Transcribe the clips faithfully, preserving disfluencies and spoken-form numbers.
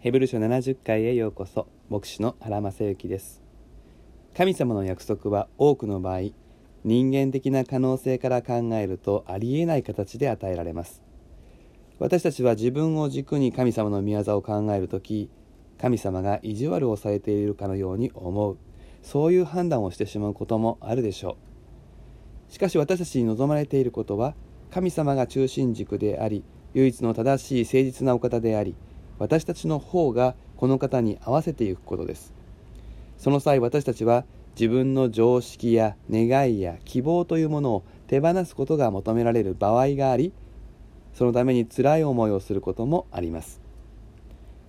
ヘブル書ななじゅっかいへようこそ。牧師の原正幸です。神様の約束は多くの場合、人間的な可能性から考えるとありえない形で与えられます。私たちは自分を軸に神様の御業を考えるとき、神様が意地悪をされているかのように思う、そういう判断をしてしまうこともあるでしょう。しかし私たちに望まれていることは、神様が中心軸であり、唯一の正しい誠実なお方であり、私たちの方がこの方に合わせていくことです。その際、私たちは自分の常識や願いや希望というものを手放すことが求められる場合があり、そのために辛い思いをすることもあります。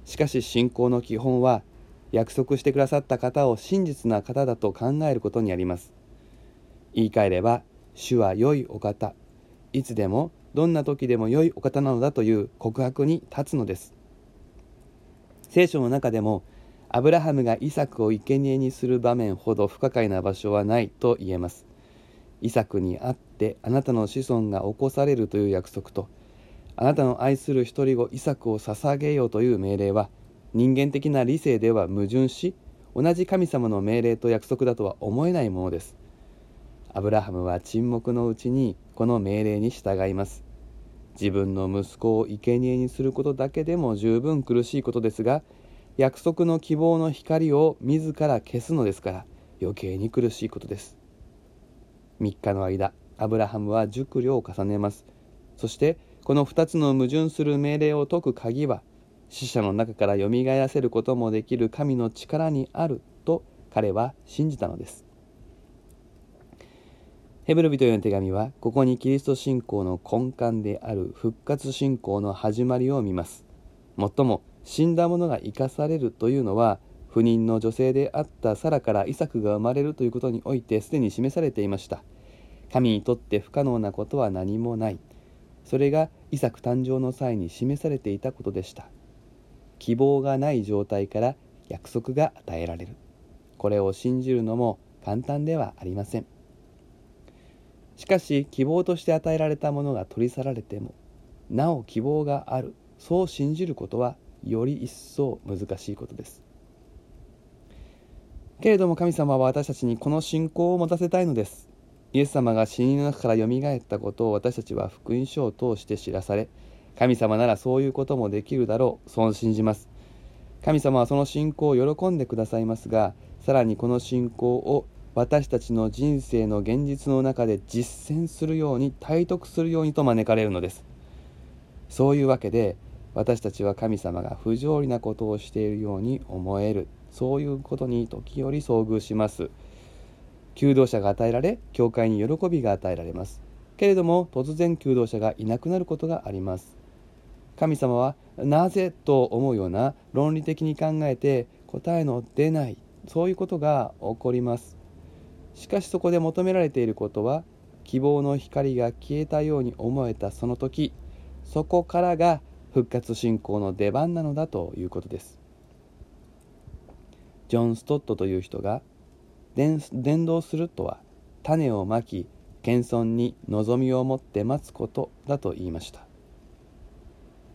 しかし信仰の基本は、約束してくださった方を真実な方だと考えることにあります。言い換えれば、主は良いお方、いつでもどんな時でも良いお方なのだという告白に立つのです。聖書の中でも、アブラハムがイサクを生贄にする場面ほど不可解な場所はないと言えます。イサクにあってあなたの子孫が起こされるという約束と、あなたの愛する一人子イサクを捧げよという命令は、人間的な理性では矛盾し、同じ神様の命令と約束だとは思えないものです。アブラハムは沈黙のうちにこの命令に従います。自分の息子を生贄にすることだけでも十分苦しいことですが、約束の希望の光を自ら消すのですから、余計に苦しいことです。みっかの間、アブラハムは熟慮を重ねます。そして、このふたつの矛盾する命令を解く鍵は、死者の中からよみがえらせることもできる神の力にあると彼は信じたのです。ヘブル人への手紙は、ここにキリスト信仰の根幹である復活信仰の始まりを見ます。もっとも、死んだ者が生かされるというのは、不妊の女性であったサラからイサクが生まれるということにおいてすでに示されていました。神にとって不可能なことは何もない。それがイサク誕生の際に示されていたことでした。希望がない状態から約束が与えられる。これを信じるのも簡単ではありません。しかし、希望として与えられたものが取り去られても、なお希望がある、そう信じることは、より一層難しいことです。けれども神様は私たちにこの信仰を持たせたいのです。イエス様が死人の中からよみがえったことを私たちは福音書を通して知らされ、神様ならそういうこともできるだろう、そう信じます。神様はその信仰を喜んでくださいますが、さらにこの信仰を私たちの人生の現実の中で実践するように、体得するようにと招かれるのです。そういうわけで、私たちは神様が不条理なことをしているように思える、そういうことに時折遭遇します。求道者が与えられ、教会に喜びが与えられます。けれども、突然求道者がいなくなることがあります。神様は、なぜと思うような、論理的に考えて答えの出ない、そういうことが起こります。しかしそこで求められていることは、希望の光が消えたように思えたその時、そこからが復活信仰の出番なのだということです。ジョン・ストットという人が、伝道するとは種をまき、謙遜に望みを持って待つことだと言いました。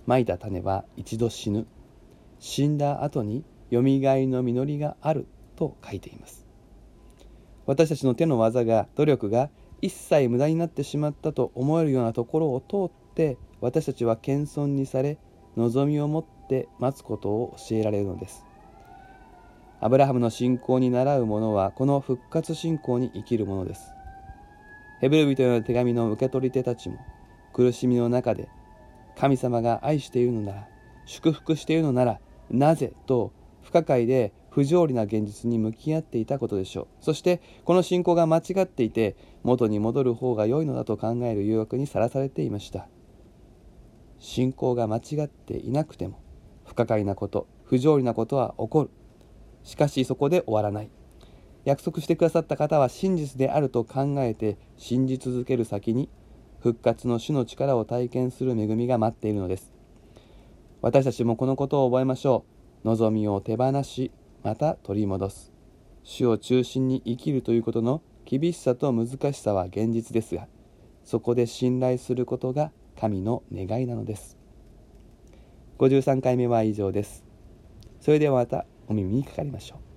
まいた種は一度死ぬ、死んだ後によみがえりの実りがあると書いています。私たちの手の技が、努力が一切無駄になってしまったと思えるようなところを通って、私たちは謙遜にされ、望みを持って待つことを教えられるのです。アブラハムの信仰に倣う者は、この復活信仰に生きるものです。ヘブル人への手紙の受け取り手たちも、苦しみの中で、神様が愛しているのなら、祝福しているのなら、なぜと不可解で、不条理な現実に向き合っていたことでしょう。そして、この信仰が間違っていて、元に戻る方が良いのだと考える誘惑にさらされていました。信仰が間違っていなくても、不可解なこと、不条理なことは起こる。しかし、そこで終わらない。約束してくださった方は真実であると考えて、信じ続ける先に、復活の主の力を体験する恵みが待っているのです。私たちもこのことを覚えましょう。望みを手放し、また取り戻す。主を中心に生きるということの厳しさと難しさは現実ですが、そこで信頼することが神の願いなのです。ごじゅうさんかいめは以上です。それではまたお耳にかかりましょう。